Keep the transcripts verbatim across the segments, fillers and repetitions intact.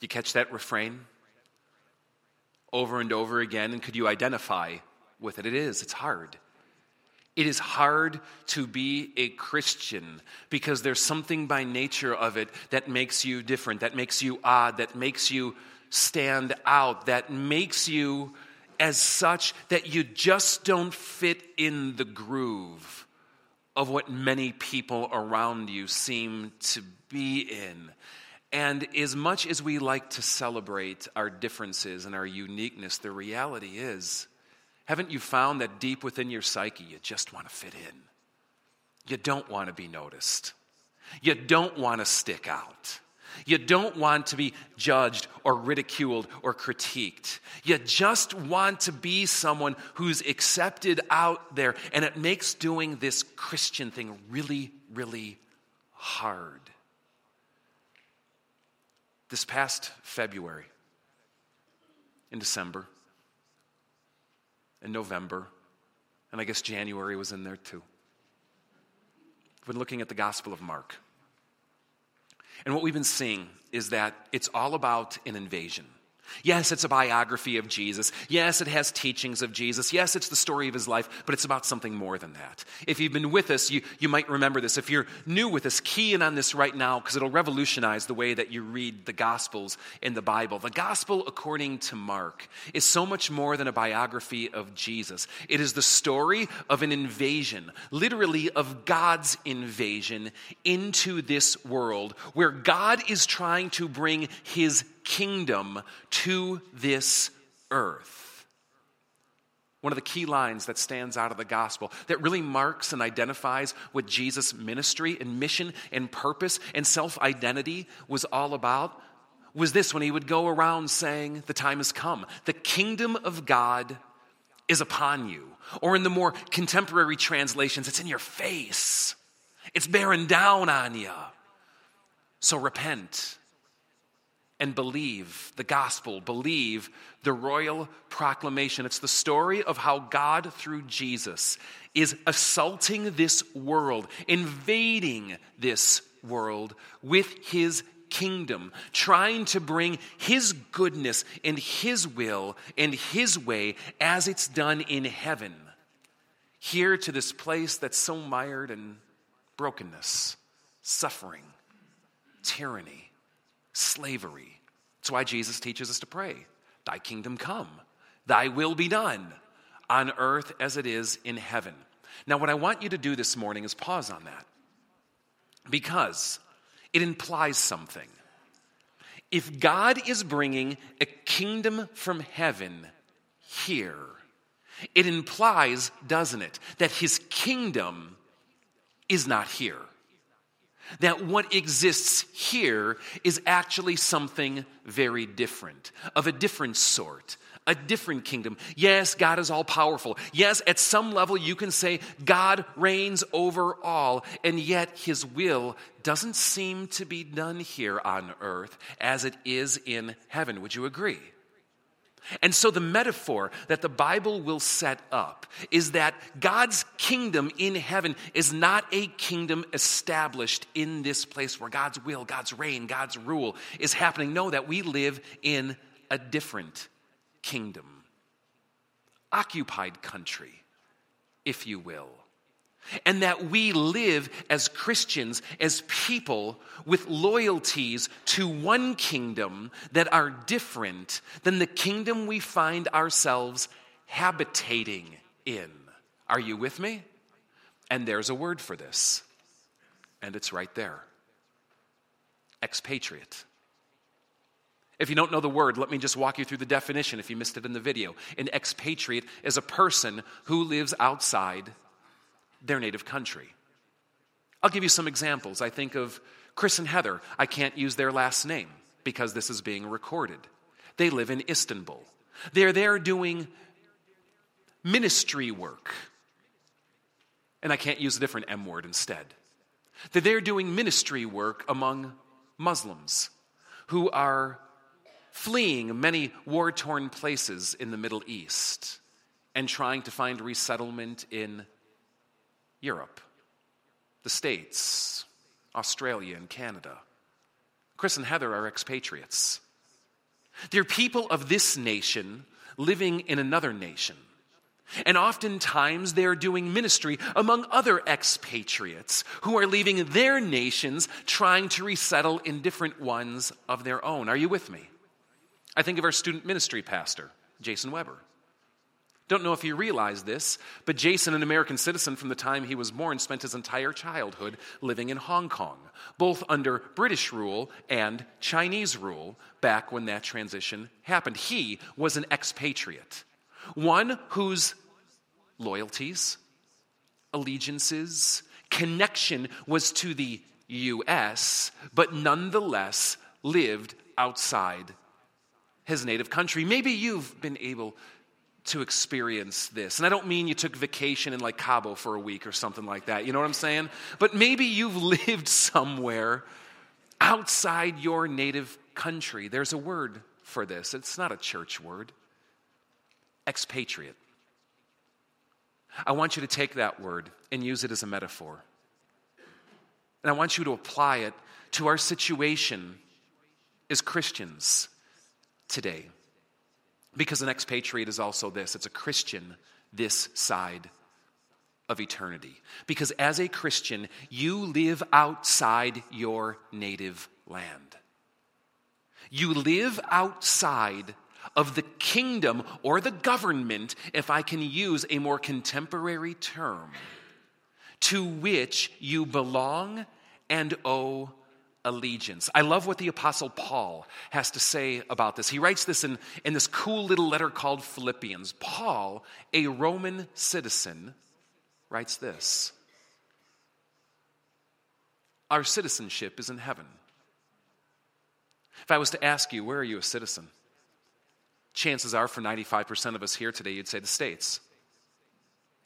You catch that refrain over and over again, and could you identify with it? It is. It's hard. It is hard to be a Christian because there's something by nature of it that makes you different, that makes you odd, that makes you stand out, that makes you as such that you just don't fit in the groove of what many people around you seem to be in. And as much as we like to celebrate our differences and our uniqueness, the reality is, haven't you found that deep within your psyche, you just want to fit in? You don't want to be noticed. You don't want to stick out. You don't want to be judged or ridiculed or critiqued. You just want to be someone who's accepted out there, and it makes doing this Christian thing really, really hard. This past February, in December, in November, and I guess January was in there too, we've been looking at the Gospel of Mark. And what we've been seeing is that it's all about an invasion. Yes, it's a biography of Jesus. Yes, it has teachings of Jesus. Yes, it's the story of his life, but it's about something more than that. If you've been with us, you, you might remember this. If you're new with us, key in on this right now because it'll revolutionize the way that you read the Gospels in the Bible. The Gospel, according to Mark, is so much more than a biography of Jesus. It is the story of an invasion, literally of God's invasion into this world where God is trying to bring his kingdom to this earth. One of the key lines that stands out of the gospel that really marks and identifies what Jesus' ministry and mission and purpose and self-identity was all about was this, when he would go around saying, "The time has come. The kingdom of God is upon you." Or in the more contemporary translations, it's in your face. It's bearing down on you. So repent. And believe the gospel, believe the royal proclamation. It's the story of how God, through Jesus, is assaulting this world, invading this world with his kingdom, trying to bring his goodness and his will and his way as it's done in heaven, here to this place that's so mired in brokenness, suffering, tyranny, slavery. That's why Jesus teaches us to pray, "Thy kingdom come, thy will be done on earth as it is in heaven." Now, what I want you to do this morning is pause on that because it implies something. If God is bringing a kingdom from heaven here, it implies, doesn't it, that his kingdom is not here. That what exists here is actually something very different, of a different sort, a different kingdom. Yes, God is all-powerful. Yes, at some level you can say God reigns over all, and yet his will doesn't seem to be done here on earth as it is in heaven. Would you agree? And so the metaphor that the Bible will set up is that God's kingdom in heaven is not a kingdom established in this place where God's will, God's reign, God's rule is happening. No, that we live in a different kingdom, occupied country, if you will. And that we live as Christians, as people with loyalties to one kingdom that are different than the kingdom we find ourselves habitating in. Are you with me? And there's a word for this, and it's right there. Expatriate. If you don't know the word, let me just walk you through the definition if you missed it in the video. An expatriate is a person who lives outside their native country. I'll give you some examples. I think of Chris and Heather. I can't use their last name because this is being recorded. They live in Istanbul. They're there doing ministry work. And I can't use a different M word instead. They're there doing ministry work among Muslims who are fleeing many war-torn places in the Middle East and trying to find resettlement in Europe, the States, Australia, and Canada. Chris and Heather are expatriates. They're people of this nation living in another nation. And oftentimes they are doing ministry among other expatriates who are leaving their nations trying to resettle in different ones of their own. Are you with me? I think of our student ministry pastor, Jason Weber. Don't know if you realize this, but Jason, an American citizen from the time he was born, spent his entire childhood living in Hong Kong, both under British rule and Chinese rule back when that transition happened. He was an expatriate, one whose loyalties, allegiances, connection was to the U S, but nonetheless lived outside his native country. Maybe you've been able to experience this. And I don't mean you took vacation in like Cabo for a week or something like that. You know what I'm saying? But maybe you've lived somewhere outside your native country. There's a word for this. It's not a church word. Expatriate. I want you to take that word and use it as a metaphor. And I want you to apply it to our situation as Christians today. Because an expatriate is also this. It's a Christian this side of eternity. Because as a Christian, you live outside your native land. You live outside of the kingdom or the government, if I can use a more contemporary term, to which you belong and owe allegiance. I love what the Apostle Paul has to say about this. He writes this in, in this cool little letter called Philippians. Paul, a Roman citizen, writes this. Our citizenship is in heaven. If I was to ask you, where are you a citizen? Chances are for ninety-five percent of us here today, you'd say the States.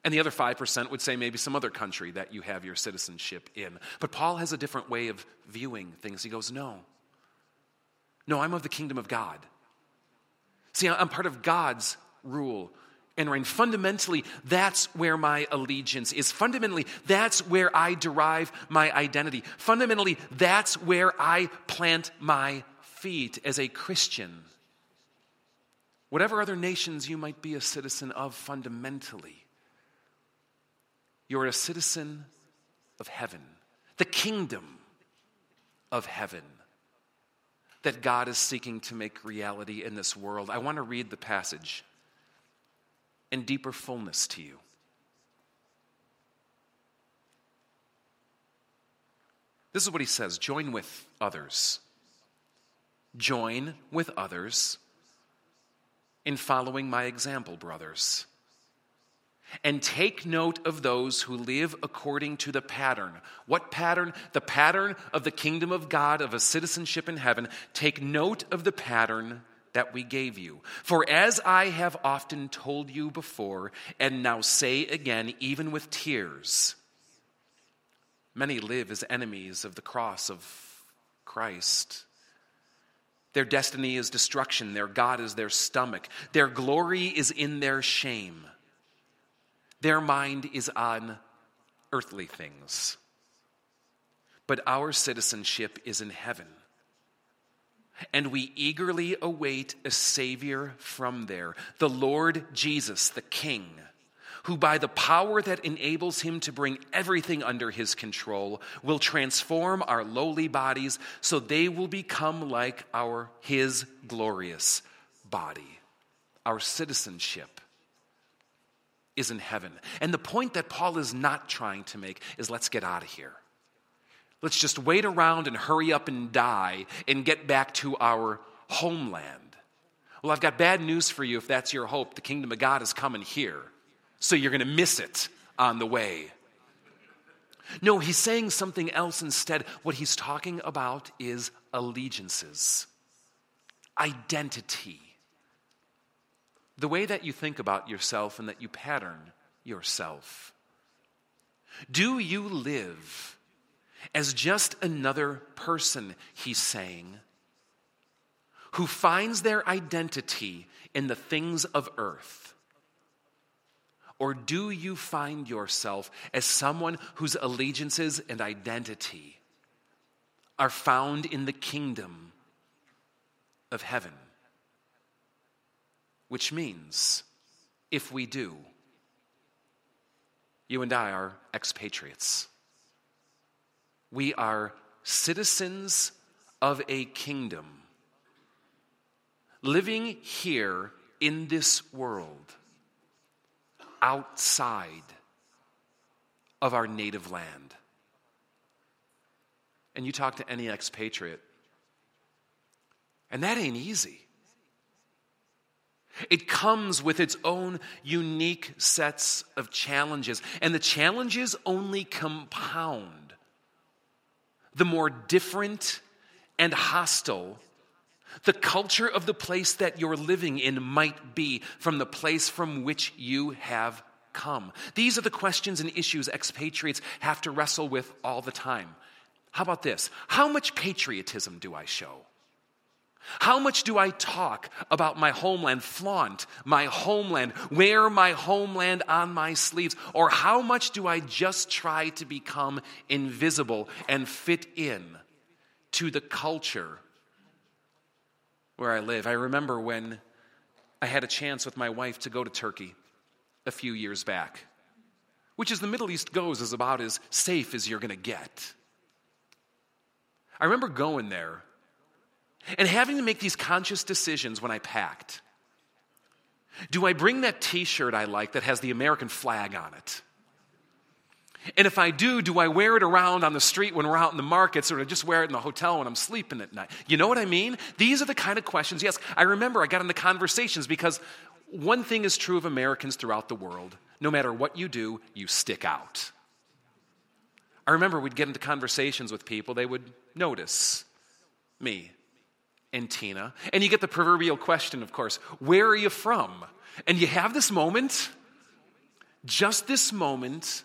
And the other five percent would say maybe some other country that you have your citizenship in. But Paul has a different way of viewing things. He goes, no. No, I'm of the kingdom of God. See, I'm part of God's rule and reign. Fundamentally, that's where my allegiance is. Fundamentally, that's where I derive my identity. Fundamentally, that's where I plant my feet as a Christian. Whatever other nations you might be a citizen of fundamentally, you're a citizen of heaven, the kingdom of heaven that God is seeking to make reality in this world. I want to read the passage in deeper fullness to you. This is what he says, join with others. Join with others in following my example, brothers. And take note of those who live according to the pattern. What pattern? The pattern of the kingdom of God, of a citizenship in heaven. Take note of the pattern that we gave you. For as I have often told you before, and now say again, even with tears, many live as enemies of the cross of Christ. Their destiny is destruction. Their God is their stomach. Their glory is in their shame. Their mind is on earthly things, but our citizenship is in heaven, and we eagerly await a Savior from there, the Lord Jesus, the King, who by the power that enables him to bring everything under his control will transform our lowly bodies so they will become like our his glorious body. Our citizenship is in heaven. And the point that Paul is not trying to make is let's get out of here. Let's just wait around and hurry up and die and get back to our homeland. Well, I've got bad news for you if that's your hope. The kingdom of God is coming here, so you're going to miss it on the way. No, he's saying something else instead. What he's talking about is allegiances, identity. The way that you think about yourself and that you pattern yourself. Do you live as just another person, he's saying, who finds their identity in the things of earth? Or do you find yourself as someone whose allegiances and identity are found in the kingdom of heaven? which means if we do, you and I are expatriates. We are citizens of a kingdom, living here in this world, outside of our native land. And you talk to any expatriate, and that ain't easy. It comes with its own unique sets of challenges, and the challenges only compound the more different and hostile the culture of the place that you're living in might be from the place from which you have come. These are the questions and issues expatriates have to wrestle with all the time. How about this? How much patriotism do I show? How much do I talk about my homeland, flaunt my homeland, wear my homeland on my sleeves? Or how much do I just try to become invisible and fit in to the culture where I live? I remember when I had a chance with my wife to go to Turkey a few years back, which as the Middle East goes is about as safe as you're going to get. I remember going there and having to make these conscious decisions when I packed. Do I bring that t-shirt I like that has the American flag on it? And if I do, do I wear it around on the street when we're out in the markets, or do I just wear it in the hotel when I'm sleeping at night? You know what I mean? These are the kind of questions. Yes, I remember I got into conversations because one thing is true of Americans throughout the world. No matter what you do, you stick out. I remember we'd get into conversations with people. They would notice me and Tina. And you get the proverbial question, of course, where are you from? And you have this moment, just this moment,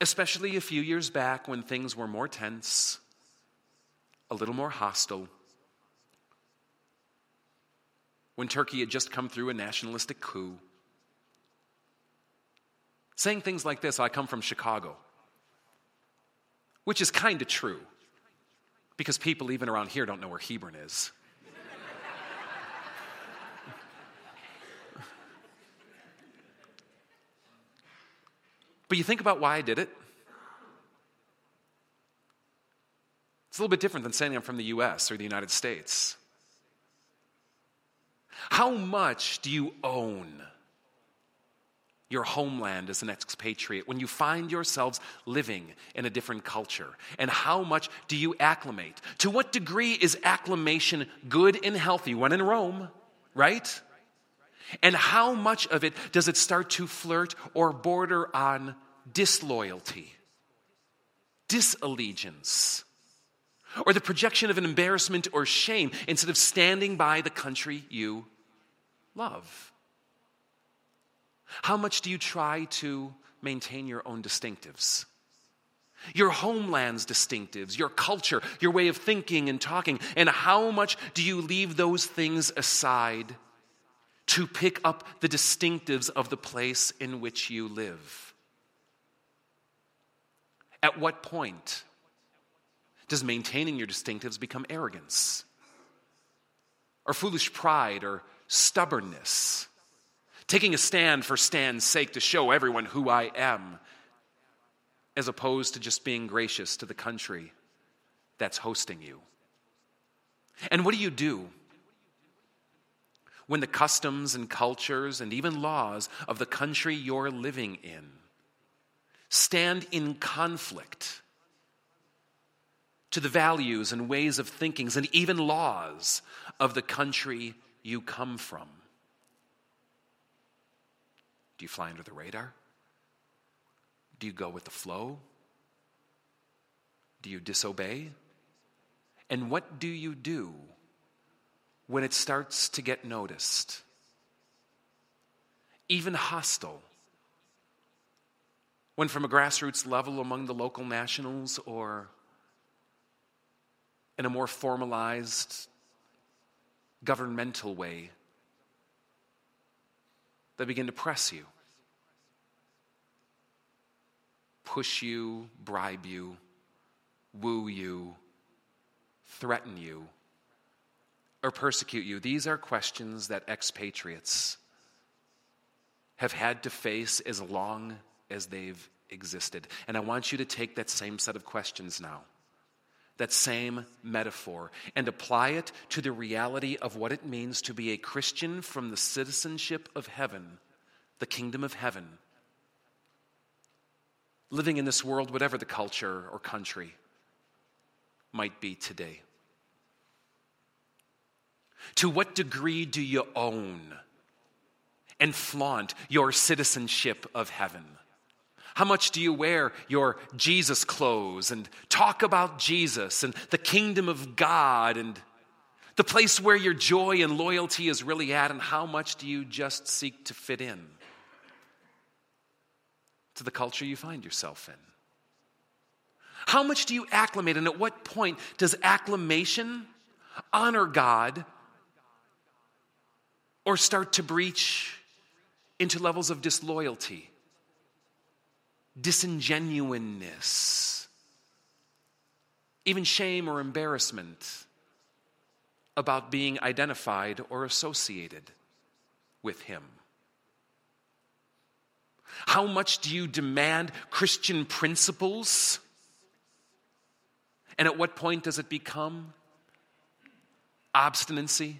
especially a few years back when things were more tense, a little more hostile, when Turkey had just come through a nationalistic coup. Saying things like this, I come from Chicago, which is kind of true, because people even around here don't know where Hebron is. But you think about why I did it. It's a little bit different than saying I'm from the U S or the United States. How much do you own your homeland as an expatriate when you find yourselves living in a different culture? And how much do you acclimate? To what degree is acclimation good and healthy when in Rome, right? And how much of it does it start to flirt or border on disloyalty, disallegiance, or the projection of an embarrassment or shame instead of standing by the country you love? How much do you try to maintain your own distinctives? Your homeland's distinctives, your culture, your way of thinking and talking, and how much do you leave those things aside to pick up the distinctives of the place in which you live? At what point does maintaining your distinctives become arrogance, or foolish pride, or stubbornness? Taking a stand for stand's sake to show everyone who I am, as opposed to just being gracious to the country that's hosting you. And what do you do when the customs and cultures and even laws of the country you're living in stand in conflict to the values and ways of thinkings and even laws of the country you come from? Do you fly under the radar? Do you go with the flow? Do you disobey? And what do you do when it starts to get noticed? Even hostile? When from a grassroots level among the local nationals or in a more formalized governmental way, they begin to press you, push you, bribe you, woo you, threaten you, or persecute you? These are questions that expatriates have had to face as long as they've existed. And I want you to take that same set of questions now, that same metaphor, and apply it to the reality of what it means to be a Christian from the citizenship of heaven, the kingdom of heaven, living in this world, whatever the culture or country might be today. To what degree do you own and flaunt your citizenship of heaven? How much do you wear your Jesus clothes and talk about Jesus and the kingdom of God and the place where your joy and loyalty is really at, and how much do you just seek to fit in to the culture you find yourself in? How much do you acclimate, and at what point does acclimation honor God or start to breach into levels of disloyalty, disingenuousness, even shame or embarrassment about being identified or associated with Him? How much do you demand Christian principles, and at what point does it become obstinacy,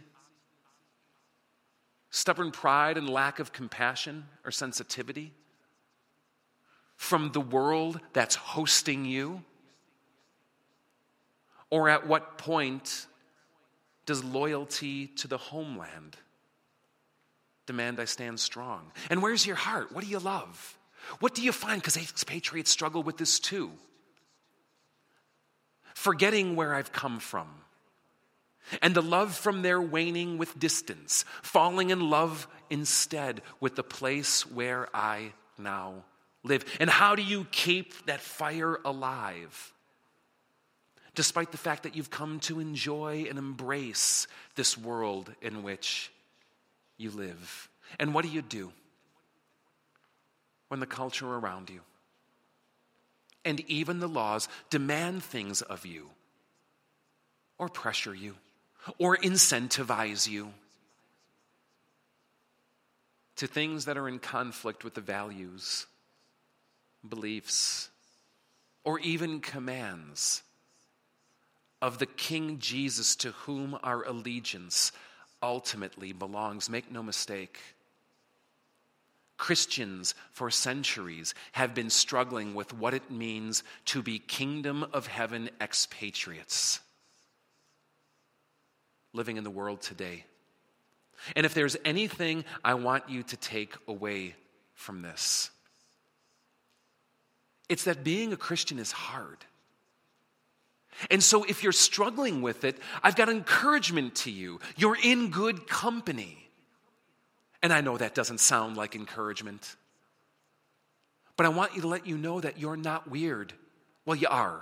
stubborn pride and lack of compassion or sensitivity from the world that's hosting you? Or at what point does loyalty to the homeland demand I stand strong? And where's your heart? What do you love? What do you find? Because expatriates struggle with this too. Forgetting where I've come from, and the love from there waning with distance, falling in love instead with the place where I now am. Live. And how do you keep that fire alive, despite the fact that you've come to enjoy and embrace this world in which you live? And what do you do when the culture around you and even the laws demand things of you, or pressure you, or incentivize you to things that are in conflict with the values, beliefs, or even commands of the King Jesus, to whom our allegiance ultimately belongs? Make no mistake, Christians for centuries have been struggling with what it means to be kingdom of heaven expatriates living in the world today. And if there's anything I want you to take away from this, it's that being a Christian is hard. And so if you're struggling with it, I've got encouragement to you. You're in good company. And I know that doesn't sound like encouragement, but I want you to let you know that you're not weird. Well, you are,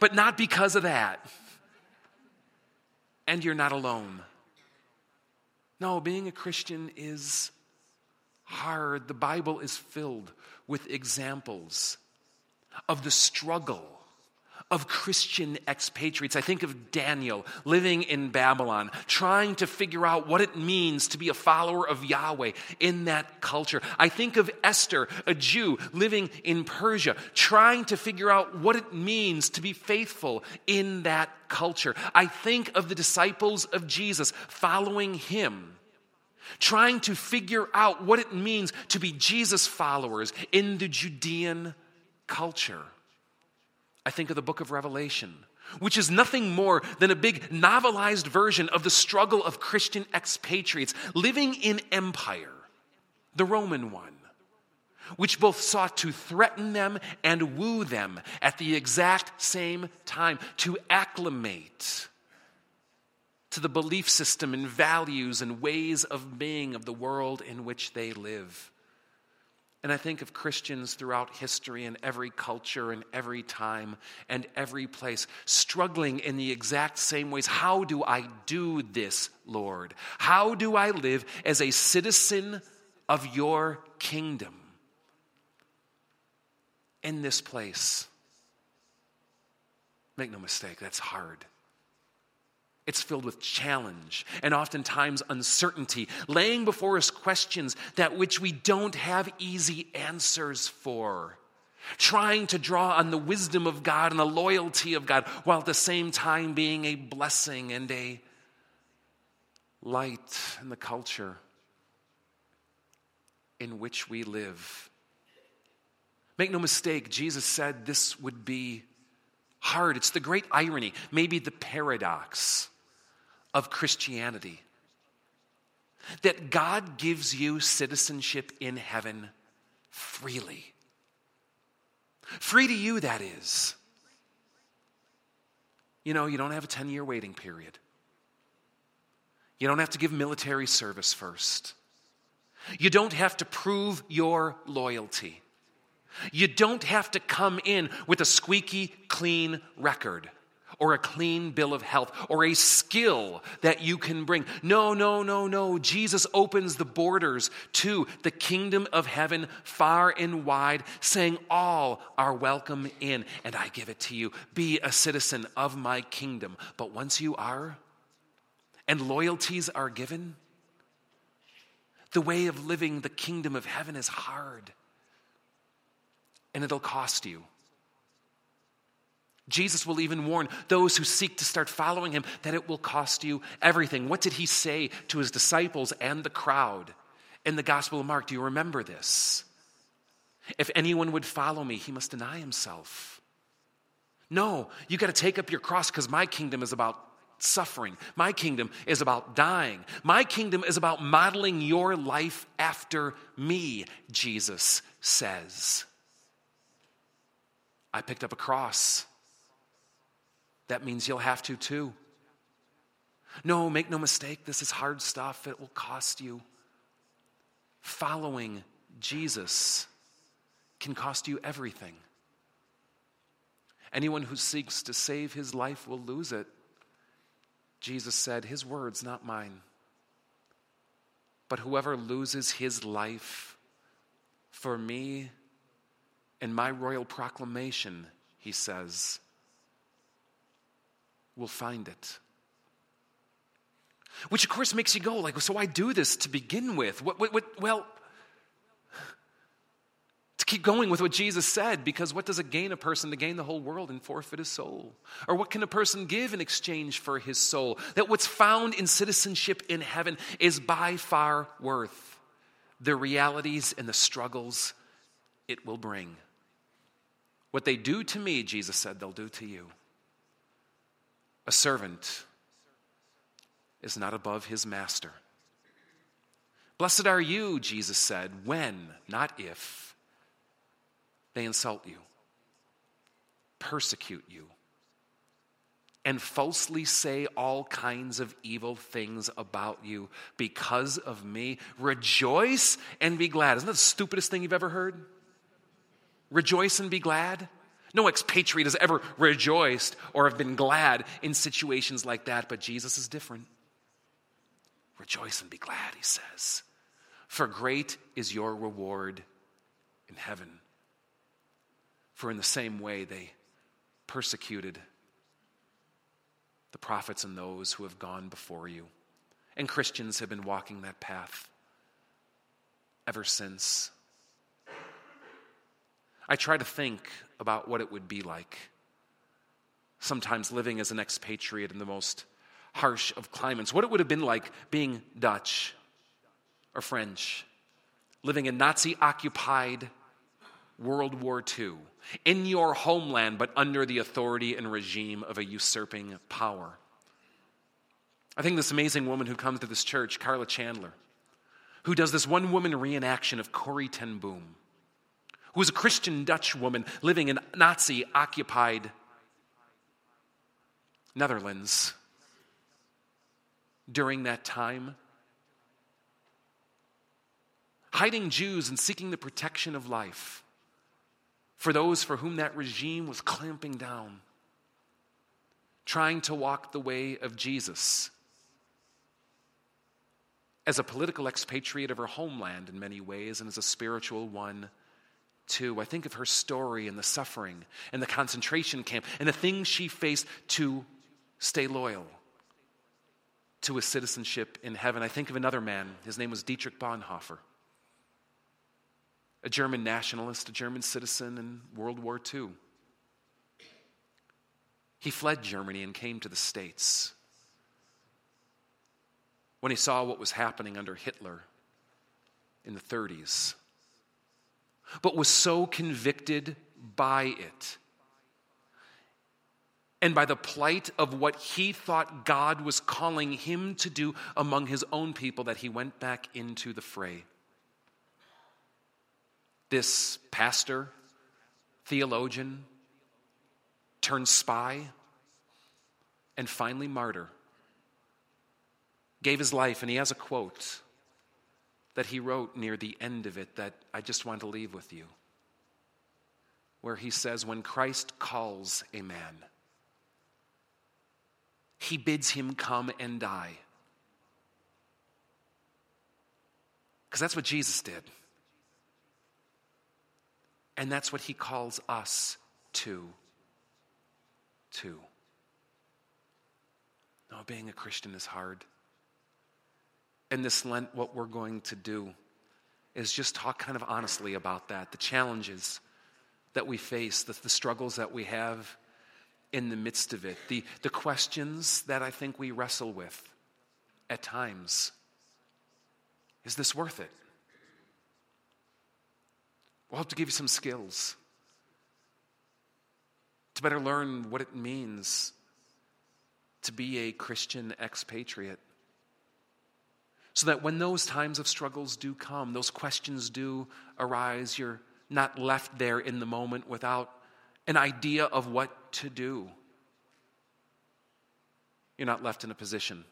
but not because of that. And you're not alone. No, being a Christian is hard. The Bible is filled with examples of the struggle of Christian expatriates. I think of Daniel living in Babylon, trying to figure out what it means to be a follower of Yahweh in that culture. I think of Esther, a Jew living in Persia, trying to figure out what it means to be faithful in that culture. I think of the disciples of Jesus following him, trying to figure out what it means to be Jesus followers in the Judean culture. I think of the book of Revelation, which is nothing more than a big novelized version of the struggle of Christian expatriates living in empire, the Roman one, which both sought to threaten them and woo them at the exact same time, to acclimate to the belief system and values and ways of being of the world in which they live. And I think of Christians throughout history, in every culture and every time and every place, struggling in the exact same ways. How do I do this, Lord? How do I live as a citizen of your kingdom in this place? Make no mistake, that's hard. It's filled with challenge and oftentimes uncertainty, laying before us questions that which we don't have easy answers for, trying to draw on the wisdom of God and the loyalty of God, while at the same time being a blessing and a light in the culture in which we live. Make no mistake, Jesus said this would be hard. It's the great irony, maybe the paradox of Christianity, that God gives you citizenship in heaven freely. Free to you, that is. You know, you don't have a ten-year waiting period. You don't have to give military service first. You don't have to prove your loyalty. You don't have to come in with a squeaky clean record or a clean bill of health or a skill that you can bring. No, no, no, no. Jesus opens the borders to the kingdom of heaven far and wide, saying all are welcome in, and I give it to you. Be a citizen of my kingdom. But once you are, and loyalties are given, the way of living the kingdom of heaven is hard. And it'll cost you. Jesus will even warn those who seek to start following him that it will cost you everything. What did he say to his disciples and the crowd in the Gospel of Mark? Do you remember this? If anyone would follow me, he must deny himself. No, you got to take up your cross, because my kingdom is about suffering. My kingdom is about dying. My kingdom is about modeling your life after me, Jesus says. I picked up a cross. That means you'll have to too. No, make no mistake, this is hard stuff. It will cost you. Following Jesus can cost you everything. Anyone who seeks to save his life will lose it. Jesus said, his words, not mine. But whoever loses his life for me, and my royal proclamation, he says, will find it. Which, of course, makes you go, like, so I do this to begin with. What, what, what, well, to keep going with what Jesus said, because what does it gain a person to gain the whole world and forfeit his soul? Or what can a person give in exchange for his soul? That what's found in citizenship in heaven is by far worth the realities and the struggles it will bring. What they do to me, Jesus said, they'll do to you. A servant is not above his master. Blessed are you, Jesus said, when, not if, they insult you, persecute you, and falsely say all kinds of evil things about you because of me. Rejoice and be glad. Isn't that the stupidest thing you've ever heard? Rejoice and be glad. No expatriate has ever rejoiced or have been glad in situations like that, but Jesus is different. Rejoice and be glad, he says, for great is your reward in heaven. For in the same way they persecuted the prophets and those who have gone before you. And Christians have been walking that path ever since. I try to think about what it would be like sometimes living as an expatriate in the most harsh of climates. What it would have been like being Dutch or French, living in Nazi-occupied World War Two, in your homeland but under the authority and regime of a usurping power. I think this amazing woman who comes to this church, Carla Chandler, who does this one-woman reenaction of Corrie ten Boom, who was a Christian Dutch woman living in Nazi-occupied Netherlands during that time, hiding Jews and seeking the protection of life for those for whom that regime was clamping down, trying to walk the way of Jesus as a political expatriate of her homeland in many ways and as a spiritual one too. I think of her story and the suffering and the concentration camp and the things she faced to stay loyal to his citizenship in heaven. I think of another man. His name was Dietrich Bonhoeffer, a German nationalist, a German citizen in World War Two. He fled Germany and came to the States. When he saw what was happening under Hitler in the thirties, but was so convicted by it and by the plight of what he thought God was calling him to do among his own people that he went back into the fray. This pastor, theologian, turned spy, and finally martyr, gave his life, and he has a quote that he wrote near the end of it that I just want to leave with you, where he says, when Christ calls a man, he bids him come and die. Because that's what Jesus did. And that's what he calls us to, to. No, being a Christian is hard. And this Lent, what we're going to do is just talk kind of honestly about that, the challenges that we face, the, the struggles that we have in the midst of it, the, the questions that I think we wrestle with at times. Is this worth it? We'll have to give you some skills to better learn what it means to be a Christian expatriate, so that when those times of struggles do come, those questions do arise, you're not left there in the moment without an idea of what to do. You're not left in a position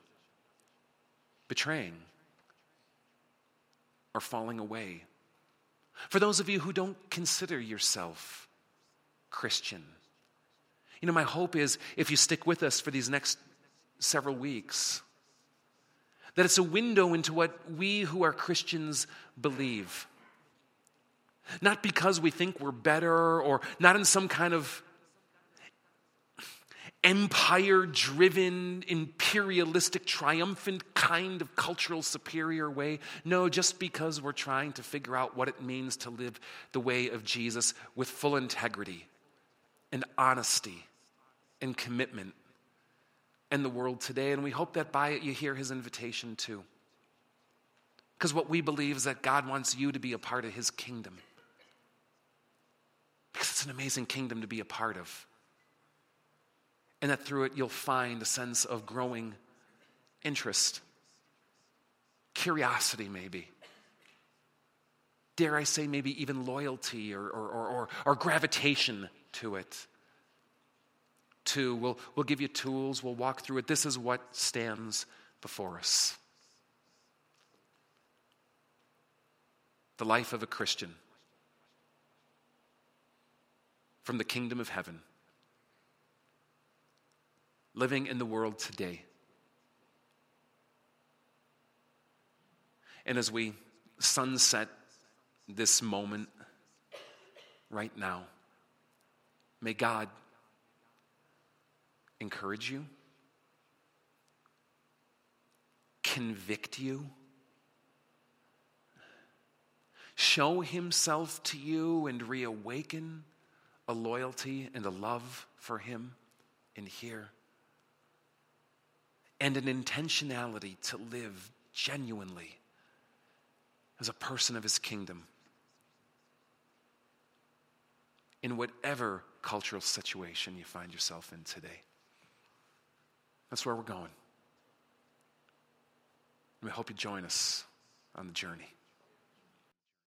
betraying or falling away. For those of you who don't consider yourself Christian, you know, my hope is if you stick with us for these next several weeks, that it's a window into what we who are Christians believe. Not because we think we're better or not in some kind of empire-driven, imperialistic, triumphant kind of cultural superior way. No, just because we're trying to figure out what it means to live the way of Jesus with full integrity and honesty and commitment in the world today. And we hope that by it you hear his invitation too. Because what we believe is that God wants you to be a part of his kingdom. Because it's an amazing kingdom to be a part of. And that through it you'll find a sense of growing interest, curiosity maybe, dare I say maybe even loyalty or, or, or, or, or gravitation to it. Two, we'll, we'll give you tools, we'll walk through it. This is what stands before us. The life of a Christian from the kingdom of heaven, living in the world today. And as we sunset this moment right now, may God encourage you, convict you, show himself to you and reawaken a loyalty and a love for him in here, and an intentionality to live genuinely as a person of his kingdom in whatever cultural situation you find yourself in today. That's where we're going. And we hope you join us on the journey.